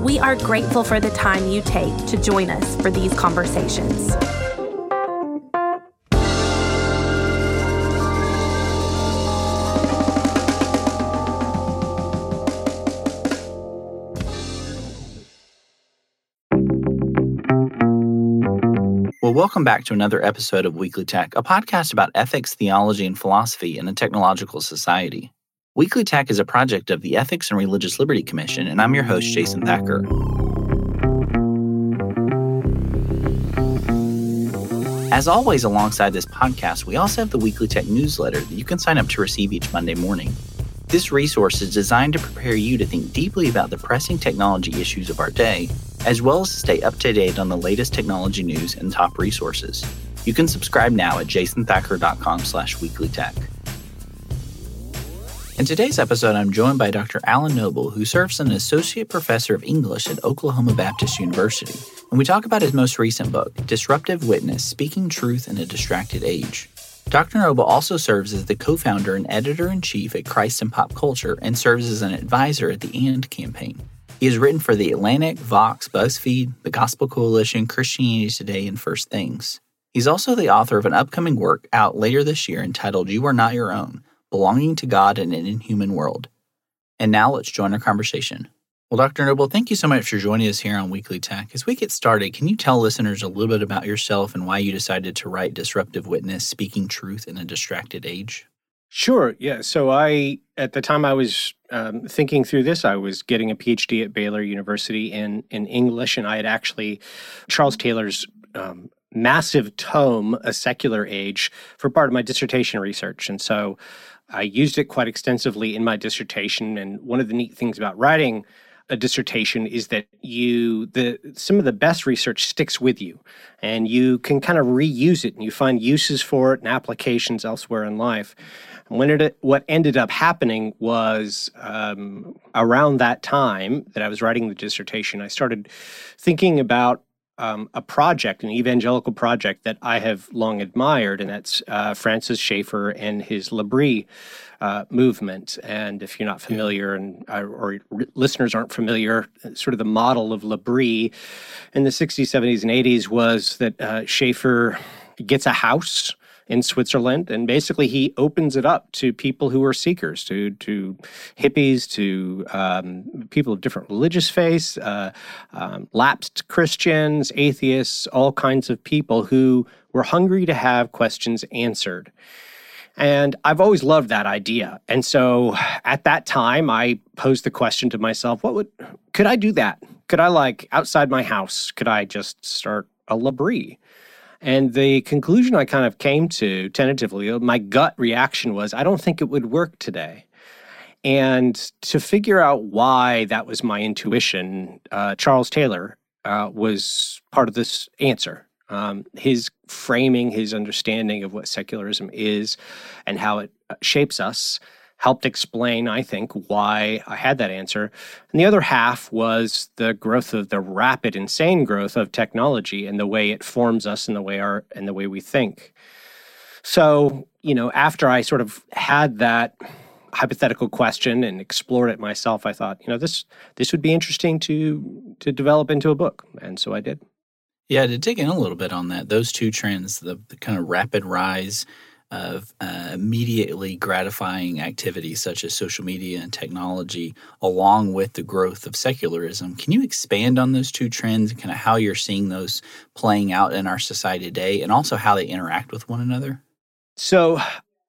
We are grateful for the time you take to join us for these conversations. Well, welcome back to another episode of Weekly Tech, a podcast about ethics, theology, and philosophy in a technological society. Weekly Tech is a project of the Ethics and Religious Liberty Commission, and I'm your host, Jason Thacker. As always, alongside this podcast, we also have the Weekly Tech newsletter that you can sign up to receive each Monday morning. This resource is designed to prepare you to think deeply about the pressing technology issues of our day, as well as to stay up to date on the latest technology news and top resources. You can subscribe now at jasonthacker.com/weeklytech. In today's episode, I'm joined by Dr. Alan Noble, who serves as an associate professor of English at Oklahoma Baptist University, and we talk about his most recent book, Disruptive Witness: Speaking Truth in a Distracted Age. Dr. Noble also serves as the co-founder and editor-in-chief at Christ and Pop Culture and serves as an advisor at the AND Campaign. He has written for The Atlantic, Vox, BuzzFeed, The Gospel Coalition, Christianity Today, and First Things. He's also the author of an upcoming work out later this year entitled You Are Not Your Own: Belonging to God in an Inhuman World. And now let's join our conversation. Well, Dr. Noble, thank you so much for joining us here on Weekly Tech. As we get started, can you tell listeners a little bit about yourself and why you decided to write Disruptive Witness: Speaking Truth in a Distracted Age? Sure. Yeah. So at the time I was thinking through this, I was getting a PhD at Baylor University in English, and I had actually Charles Taylor's massive tome, A Secular Age, for part of my dissertation research. And so I used it quite extensively in my dissertation. And one of the neat things about writing a dissertation is that some of the best research sticks with you, and you can kind of reuse it, and you find uses for it and applications elsewhere in life. And what ended up happening was around that time that I was writing the dissertation, I started thinking about a project, an evangelical project that I have long admired, and that's Francis Schaeffer and his Labrie movement. And if you're not familiar, or listeners aren't familiar, sort of the model of Labrie in the 60s, 70s, and 80s was that Schaeffer gets a house in Switzerland, and basically he opens it up to people who are seekers, to hippies, to people of different religious faiths, lapsed Christians, atheists, all kinds of people who were hungry to have questions answered. And I've always loved that idea. And so at that time, I posed the question to myself, could I do that? Could I, outside my house, could I just start a Labrie? And the conclusion I kind of came to tentatively, my gut reaction was, I don't think it would work today. And to figure out why that was my intuition, Charles Taylor was part of this answer. His framing, his understanding of what secularism is and how it shapes us helped explain, I think, why I had that answer. And the other half was the rapid, insane growth of technology and the way it forms us and the way we think. So, after I sort of had that hypothetical question and explored it myself, I thought, this would be interesting to develop into a book. And so I did. Yeah, to dig in a little bit on that, those two trends, the kind of rapid rise of immediately gratifying activities such as social media and technology, along with the growth of secularism. Can you expand on those two trends and kind of how you're seeing those playing out in our society today and also how they interact with one another? So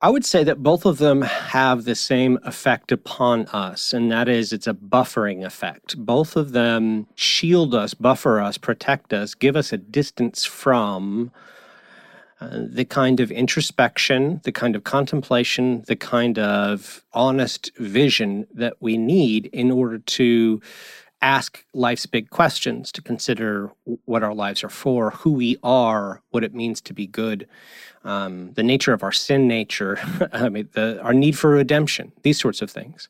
I would say that both of them have the same effect upon us, and that is it's a buffering effect. Both of them shield us, buffer us, protect us, give us a distance from the kind of introspection, the kind of contemplation, the kind of honest vision that we need in order to ask life's big questions, to consider what our lives are for, who we are, what it means to be good, the nature of our sin nature, our need for redemption, these sorts of things.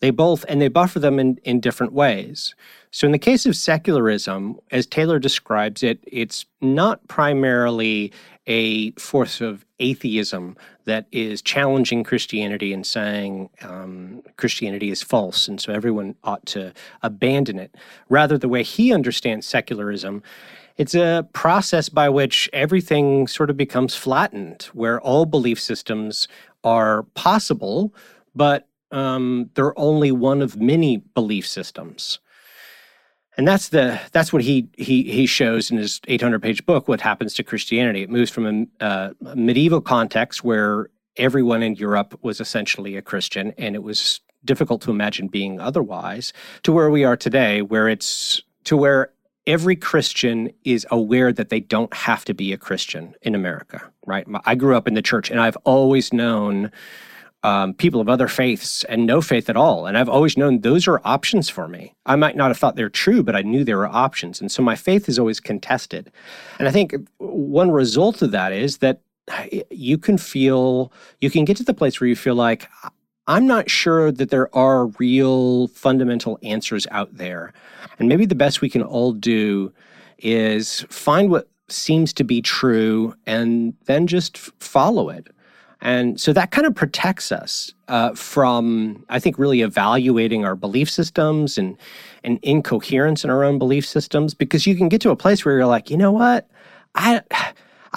They buffer them in different ways. So in the case of secularism, as Taylor describes it, it's not primarily a force of atheism that is challenging Christianity and saying Christianity is false, and so everyone ought to abandon it. Rather, the way he understands secularism, it's a process by which everything sort of becomes flattened, where all belief systems are possible, but they're only one of many belief systems. And that's what he shows in his 800-page book, what happens to Christianity. It moves from a medieval context where everyone in Europe was essentially a Christian, and it was difficult to imagine being otherwise, to where we are today, where every Christian is aware that they don't have to be a Christian in America, right? I grew up in the church, and I've always known people of other faiths and no faith at all. And I've always known those are options for me. I might not have thought they're true, but I knew they were options. And so my faith is always contested. And I think one result of that is that you can get to the place where you feel like, I'm not sure that there are real fundamental answers out there. And maybe the best we can all do is find what seems to be true and then just follow it. And so that kind of protects us from, I think, really evaluating our belief systems and incoherence in our own belief systems, because you can get to a place where you're like, you know what? I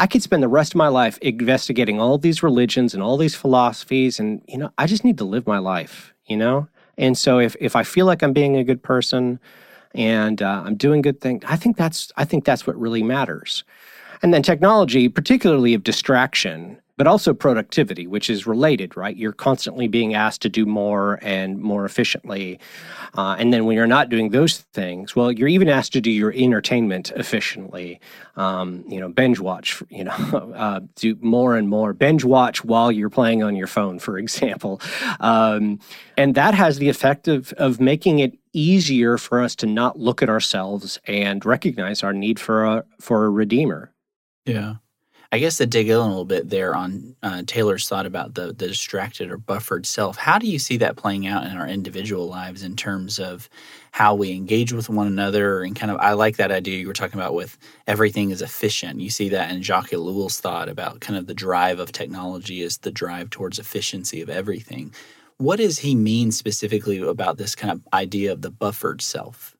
could spend the rest of my life investigating all these religions and all these philosophies, and, I just need to live my life, And so if I feel like I'm being a good person and I'm doing good things, I think that's what really matters. And then technology, particularly of distraction, but also productivity, which is related, right? You're constantly being asked to do more and more efficiently. And then when you're not doing those things, well, you're even asked to do your entertainment efficiently. Binge watch, do more and more. Binge watch while you're playing on your phone, for example. And that has the effect of making it easier for us to not look at ourselves and recognize our need for a redeemer. Yeah. I guess to dig in a little bit there on Taylor's thought about the distracted or buffered self, how do you see that playing out in our individual lives in terms of how we engage with one another? And kind of, I like that idea you were talking about with everything is efficient. You see that in Jacques Ellul's thought about kind of the drive of technology is the drive towards efficiency of everything. What does he mean specifically about this kind of idea of the buffered self?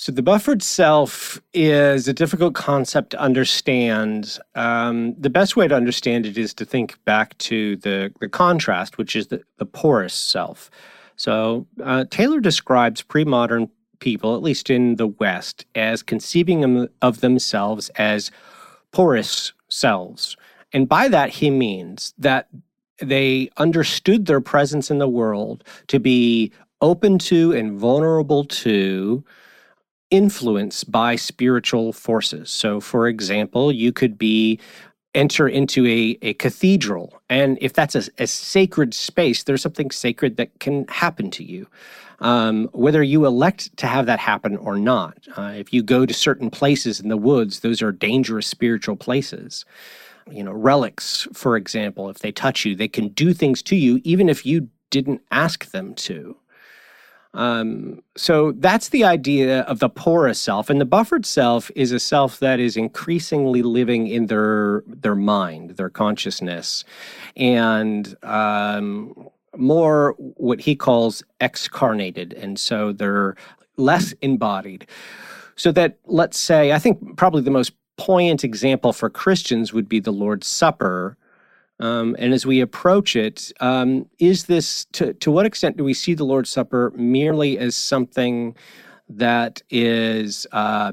So the buffered self is a difficult concept to understand. The best way to understand it is to think back to the contrast, which is the porous self. So Taylor describes pre-modern people, at least in the West, as conceiving of themselves as porous selves. And by that, he means that they understood their presence in the world to be open to and vulnerable to influence by spiritual forces. So, for example, you could enter into a cathedral, and if that's a sacred space, there's something sacred that can happen to you, whether you elect to have that happen or not. If you go to certain places in the woods, those are dangerous spiritual places. Relics, for example, if they touch you, they can do things to you, even if you didn't ask them to. So that's the idea of the porous self. And the buffered self is a self that is increasingly living in their mind, their consciousness, and more what he calls excarnated. And so they're less embodied. So that, let's say, I think probably the most poignant example for Christians would be the Lord's Supper. And as we approach it, is this to what extent do we see the Lord's Supper merely as something that is a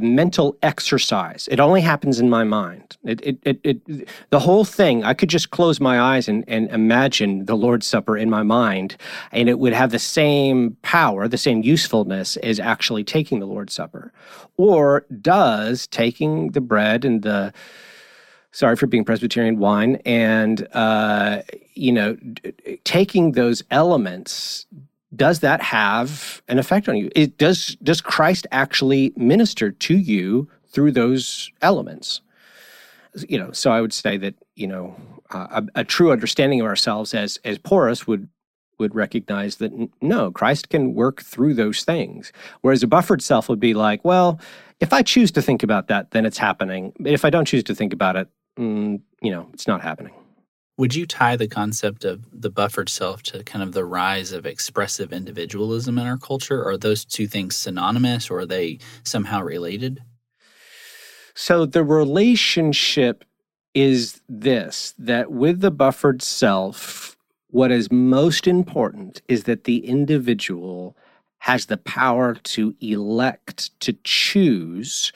mental exercise? It only happens in my mind. The whole thing, I could just close my eyes and imagine the Lord's Supper in my mind, and it would have the same power, the same usefulness as actually taking the Lord's Supper. Or does taking the bread and the sorry for being Presbyterian, wine, and taking those elements, does that have an effect on you? Does Christ actually minister to you through those elements? You know, so I would say that, you know, a true understanding of ourselves as porous would recognize that no, Christ can work through those things. Whereas a buffered self would be like, well, if I choose to think about that, then it's happening. But if I don't choose to think about it, you know, it's not happening. Would you tie the concept of the buffered self to kind of the rise of expressive individualism in our culture? Are those two things synonymous, or are they somehow related? So the relationship is this, that with the buffered self, what is most important is that the individual has the power to elect, to choose,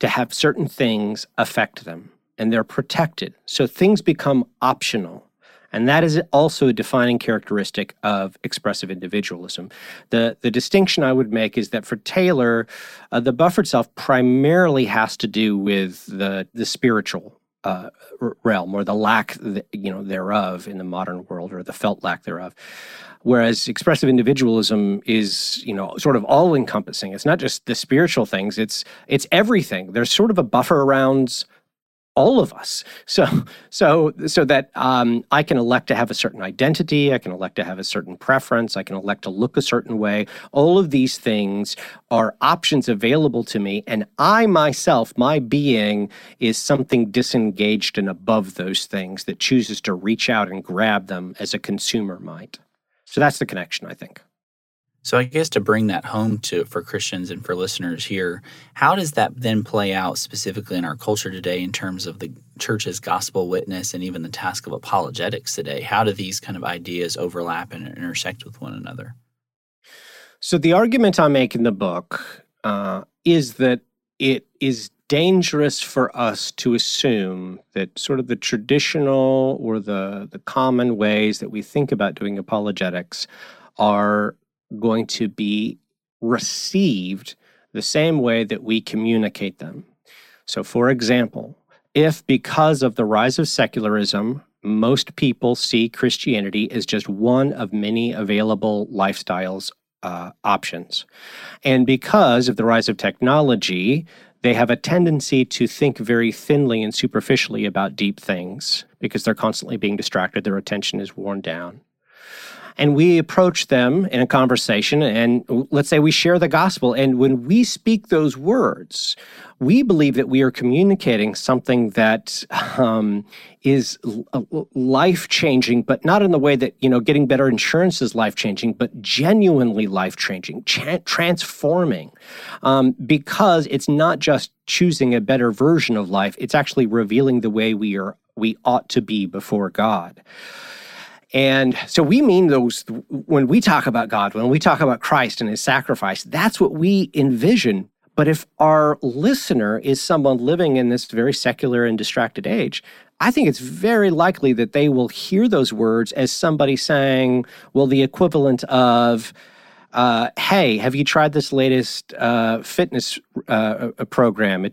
to have certain things affect them, and they're protected. So things become optional. And that is also a defining characteristic of expressive individualism. The distinction I would make is that for Taylor, the buffered self primarily has to do with the spiritual realm, or the lack, you know, thereof in the modern world, or the felt lack thereof. Whereas expressive individualism is, you know, sort of all-encompassing. It's not just the spiritual things, it's everything. There's sort of a buffer around all of us. So that I can elect to have a certain identity, I can elect to have a certain preference, I can elect to look a certain way. All of these things are options available to me, and I myself, my being, is something disengaged and above those things that chooses to reach out and grab them as a consumer might. So that's the connection, I think. So I guess to bring that home for Christians and for listeners here, how does that then play out specifically in our culture today in terms of the church's gospel witness and even the task of apologetics today? How do these kind of ideas overlap and intersect with one another? So the argument I make in the book is that it is dangerous for us to assume that sort of the traditional or the common ways that we think about doing apologetics are going to be received the same way that we communicate them. So, for example, if because of the rise of secularism, most people see Christianity as just one of many available lifestyles options, and because of the rise of technology, they have a tendency to think very thinly and superficially about deep things because they're constantly being distracted, their attention is worn down. And we approach them in a conversation, and let's say we share the gospel. And when we speak those words, we believe that we are communicating something that is life-changing, but not in the way that, you know, getting better insurance is life-changing, but genuinely life-changing, transforming, because it's not just choosing a better version of life. It's actually revealing the way we ought to be before God. And so we mean those, when we talk about God, when we talk about Christ and his sacrifice, that's what we envision. But if our listener is someone living in this very secular and distracted age, I think it's very likely that they will hear those words as somebody saying, well, the equivalent of, hey, have you tried this latest fitness program?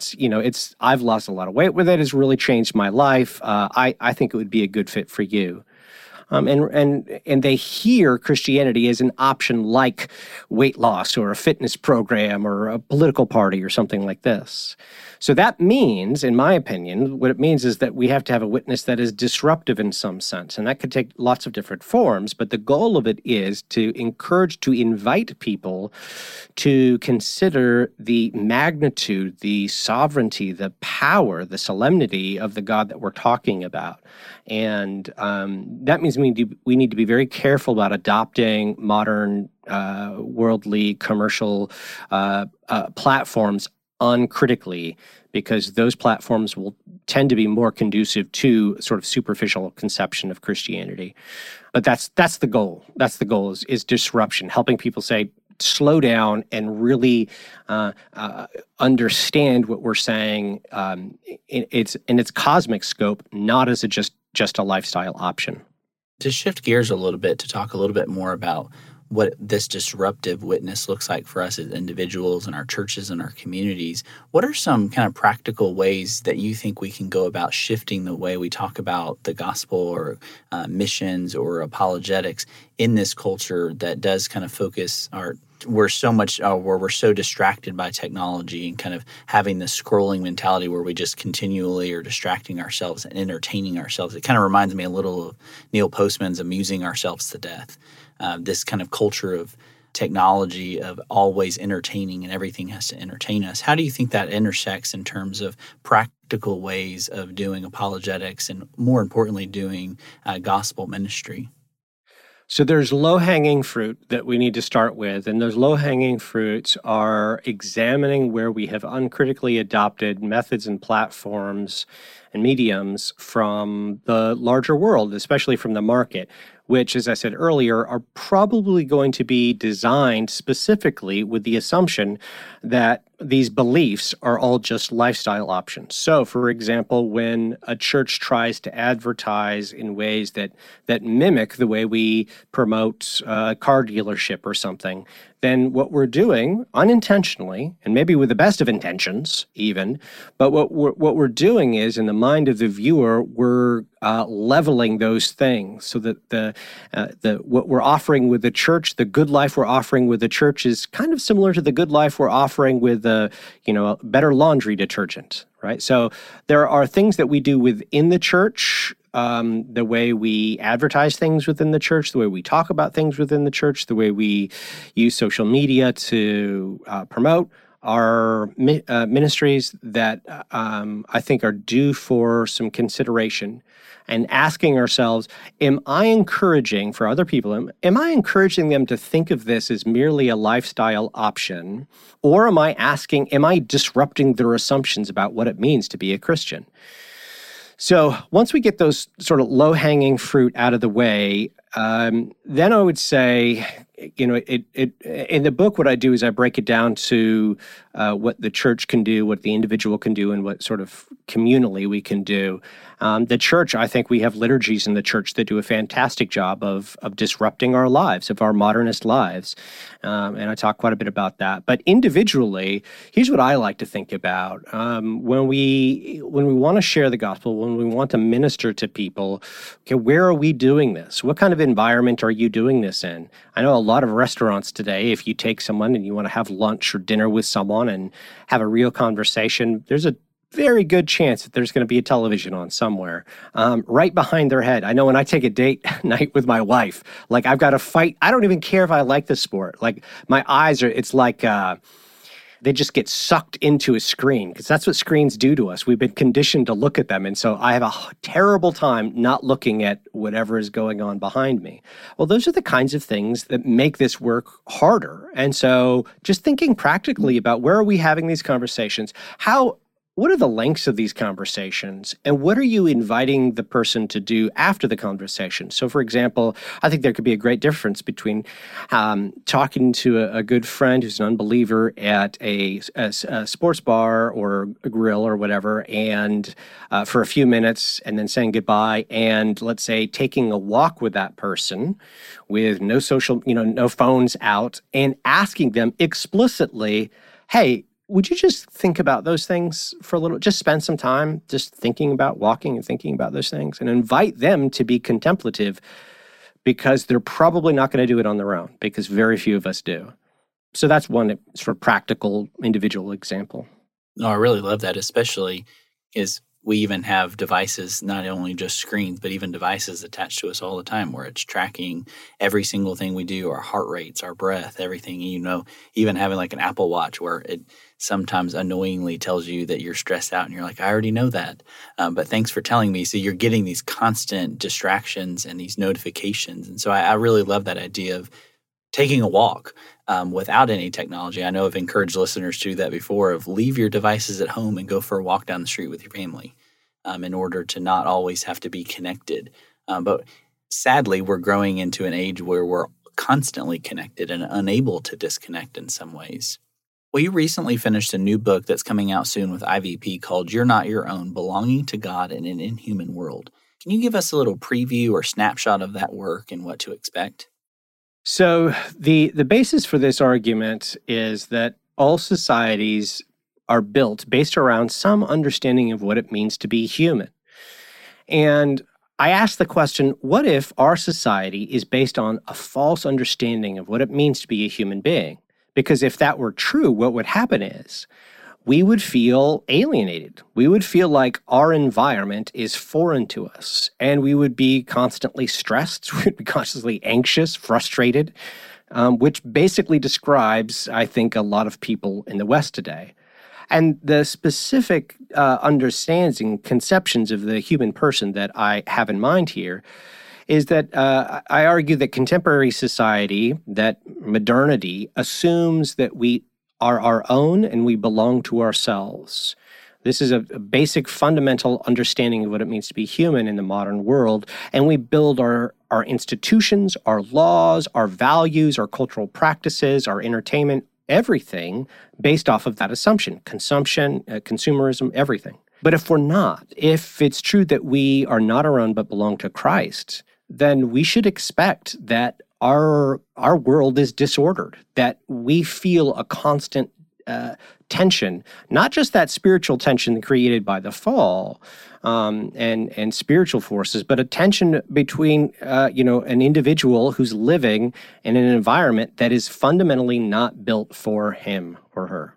I've lost a lot of weight with it. It's really changed my life. I think it would be a good fit for you. And they hear Christianity as an option like weight loss or a fitness program or a political party or something like this. So that means, in my opinion, what it means is that we have to have a witness that is disruptive in some sense. And that could take lots of different forms, but the goal of it is to encourage, to invite people to consider the magnitude, the sovereignty, the power, the solemnity of the God that we're talking about. And that means we need to be very careful about adopting modern worldly commercial platforms uncritically, because those platforms will tend to be more conducive to sort of superficial conception of Christianity. But that's the goal. That's the goal is disruption, helping people say, slow down and really understand what we're saying in its cosmic scope, not as just a lifestyle option. To shift gears a little bit, to talk a little bit more about what this disruptive witness looks like for us as individuals and our churches and our communities, what are some kind of practical ways that you think we can go about shifting the way we talk about the gospel or missions or apologetics in this culture that does kind of focus our where we're so distracted by technology and kind of having this scrolling mentality where we just continually are distracting ourselves and entertaining ourselves. It kind of reminds me a little of Neil Postman's Amusing Ourselves to Death, this kind of culture of technology of always entertaining and everything has to entertain us. How do you think that intersects in terms of practical ways of doing apologetics and, more importantly, doing gospel ministry? So there's low-hanging fruit that we need to start with, and those low-hanging fruits are examining where we have uncritically adopted methods and platforms and mediums from the larger world, especially from the market, which, as I said earlier, are probably going to be designed specifically with the assumption that these beliefs are all just lifestyle options. So, for example, when a church tries to advertise in ways that mimic the way we promote a car dealership or something, then what we're doing unintentionally, and maybe with the best of intentions even, but what we're doing is, in the mind of the viewer, we're leveling those things so that what we're offering with the church, the good life we're offering with the church, is kind of similar to the good life we're offering with a better laundry detergent, right? So there are things that we do within the church. The way we advertise things within the church, the way we talk about things within the church, the way we use social media to promote our ministries that I think are due for some consideration, and asking ourselves, am I encouraging them to think of this as merely a lifestyle option, or am I disrupting their assumptions about what it means to be a Christian? So once we get those sort of low-hanging fruit out of the way, then I would say, in the book, what I do is I break it down to what the church can do, what the individual can do, and what sort of communally we can do. The church, I think we have liturgies in the church that do a fantastic job of disrupting our lives, of our modernist lives. And I talk quite a bit about that. But individually, here's what I like to think about. When we want to share the gospel, when we want to minister to people, okay, where are we doing this? What kind of environment are you doing this in? I know a lot of restaurants today, if you take someone and you want to have lunch or dinner with someone and have a real conversation, there's a very good chance that there's going to be a television on somewhere, right behind their head. I know when I take a date night with my wife, like, I've got to fight. I don't even care if I like the sport. Like, my eyes are, it's like, they just get sucked into a screen, because that's what screens do to us. We've been conditioned to look at them. And so I have a terrible time not looking at whatever is going on behind me. Well, those are the kinds of things that make this work harder. And so just thinking practically about where are we having these conversations? What are the lengths of these conversations, and what are you inviting the person to do after the conversation? So, for example, I think there could be a great difference between talking to a good friend who's an unbeliever at a sports bar or a grill or whatever, and for a few minutes, and then saying goodbye, and, let's say, taking a walk with that person with no phones out, and asking them explicitly, hey, would you just think about those things for a little, just spend some time just thinking about walking and thinking about those things, and invite them to be contemplative, because they're probably not going to do it on their own, because very few of us do. So that's one sort of practical individual example. No, I really love that, especially is we even have devices, not only just screens, but even devices attached to us all the time, where it's tracking every single thing we do, our heart rates, our breath, everything, even having like an Apple Watch where it sometimes annoyingly tells you that you're stressed out, and you're like, I already know that, but thanks for telling me. So you're getting these constant distractions and these notifications. And so I really love that idea of taking a walk without any technology. I know I've encouraged listeners to do that before, of leave your devices at home and go for a walk down the street with your family in order to not always have to be connected. But sadly, we're growing into an age where we're constantly connected and unable to disconnect in some ways. Well, you recently finished a new book that's coming out soon with IVP called You're Not Your Own, Belonging to God in an Inhuman World. Can you give us a little preview or snapshot of that work and what to expect? So the basis for this argument is that all societies are built based around some understanding of what it means to be human. And I asked the question, what if our society is based on a false understanding of what it means to be a human being? Because if that were true, what would happen is we would feel alienated. We would feel like our environment is foreign to us, and we would be constantly stressed. We would be constantly anxious, frustrated, which basically describes, I think, a lot of people in the West today. And the specific understanding, conceptions of the human person that I have in mind here is that I argue that contemporary society, that modernity, assumes that we are our own and we belong to ourselves. This is a basic fundamental understanding of what it means to be human in the modern world. And we build our institutions, our laws, our values, our cultural practices, our entertainment, everything based off of that assumption, consumption, consumerism, everything. But if we're not, if it's true that we are not our own but belong to Christ, then we should expect that our world is disordered, that we feel a constant tension, not just that spiritual tension created by the fall and spiritual forces, but a tension between an individual who's living in an environment that is fundamentally not built for him or her.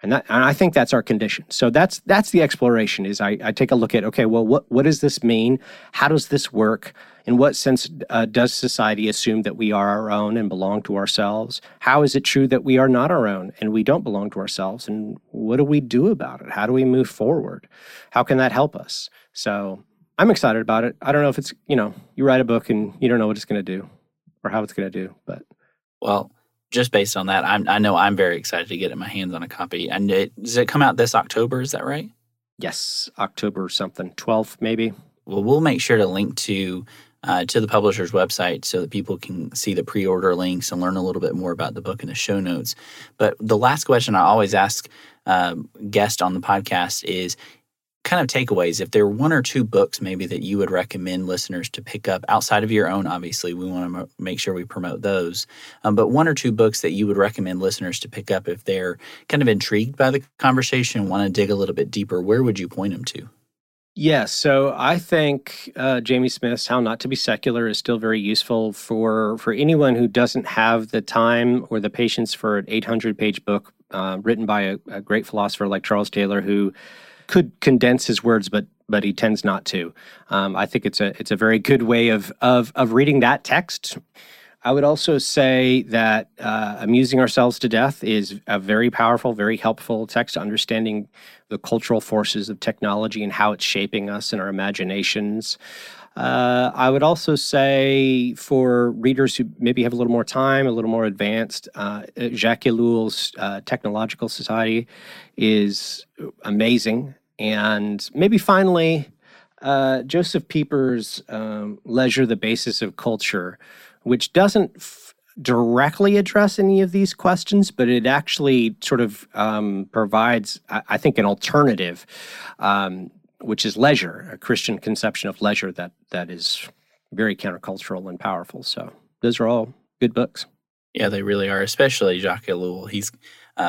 And I think that's our condition. So that's the exploration is I take a look at, okay, well, what does this mean? How does this work? In what sense does society assume that we are our own and belong to ourselves? How is it true that we are not our own and we don't belong to ourselves? And what do we do about it? How do we move forward? How can that help us? So I'm excited about it. I don't know if it's, you write a book and you don't know what it's going to do or how it's going to do, but. Well, just based on that, I know I'm very excited to get my hands on a copy. And does it come out this October? Is that right? Yes, October something, 12th maybe. Well, we'll make sure to link to the publisher's website so that people can see the pre-order links and learn a little bit more about the book in the show notes. But the last question I always ask guests on the podcast is kind of takeaways. If there are one or two books maybe that you would recommend listeners to pick up outside of your own, obviously we want to make sure we promote those, but one or two books that you would recommend listeners to pick up if they're kind of intrigued by the conversation, want to dig a little bit deeper, where would you point them to? Yes, so I think Jamie Smith's How Not to Be Secular is still very useful for anyone who doesn't have the time or the patience for an 800-page book written by a great philosopher like Charles Taylor, who could condense his words, but he tends not to. I think it's a very good way of reading that text. I would also say that Amusing Ourselves to Death is a very powerful, very helpful text to understanding the cultural forces of technology and how it's shaping us and our imaginations. I would also say for readers who maybe have a little more time, a little more advanced, Jacques Ellul's Technological Society is amazing. And maybe finally, Joseph Pieper's Leisure, the Basis of Culture, which doesn't directly address any of these questions, but it actually sort of provides, I think, an alternative, which is leisure, a Christian conception of leisure that is very countercultural and powerful. So those are all good books. Yeah, they really are, especially Jacques Ellul. He's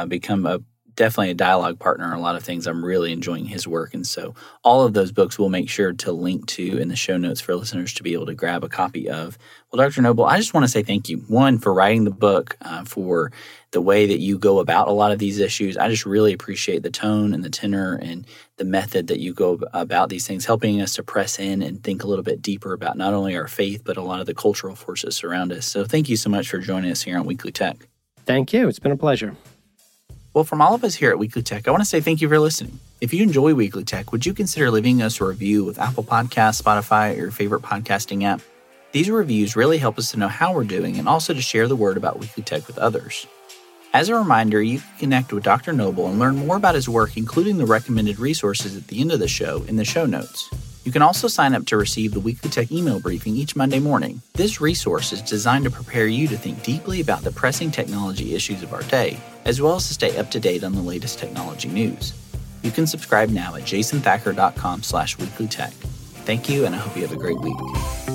become definitely a dialogue partner on a lot of things. I'm really enjoying his work. And so all of those books we'll make sure to link to in the show notes for listeners to be able to grab a copy of. Well, Dr. Noble, I just want to say thank you, one, for writing the book, for the way that you go about a lot of these issues. I just really appreciate the tone and the tenor and the method that you go about these things, helping us to press in and think a little bit deeper about not only our faith, but a lot of the cultural forces surround us. So thank you so much for joining us here on Weekly Tech. Thank you. It's been a pleasure. Well, from all of us here at Weekly Tech, I want to say thank you for listening. If you enjoy Weekly Tech, would you consider leaving us a review with Apple Podcasts, Spotify, or your favorite podcasting app? These reviews really help us to know how we're doing and also to share the word about Weekly Tech with others. As a reminder, you can connect with Dr. Noble and learn more about his work, including the recommended resources at the end of the show in the show notes. You can also sign up to receive the Weekly Tech email briefing each Monday morning. This resource is designed to prepare you to think deeply about the pressing technology issues of our day, as well as to stay up to date on the latest technology news. You can subssubscribe now at jasonthacker.com/weeklytech. Thank you, and I hope you have a great week.